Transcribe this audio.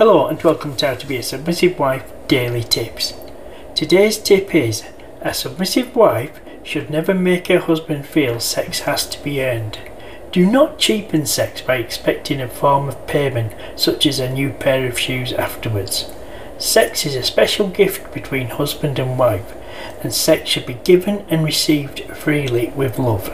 Hello and welcome to How to Be a Submissive Wife Daily Tips. Today's tip is, a submissive wife should never make her husband feel sex has to be earned. Do not cheapen sex by expecting a form of payment such as a new pair of shoes afterwards. Sex is a special gift between husband and wife, and sex should be given and received freely with love.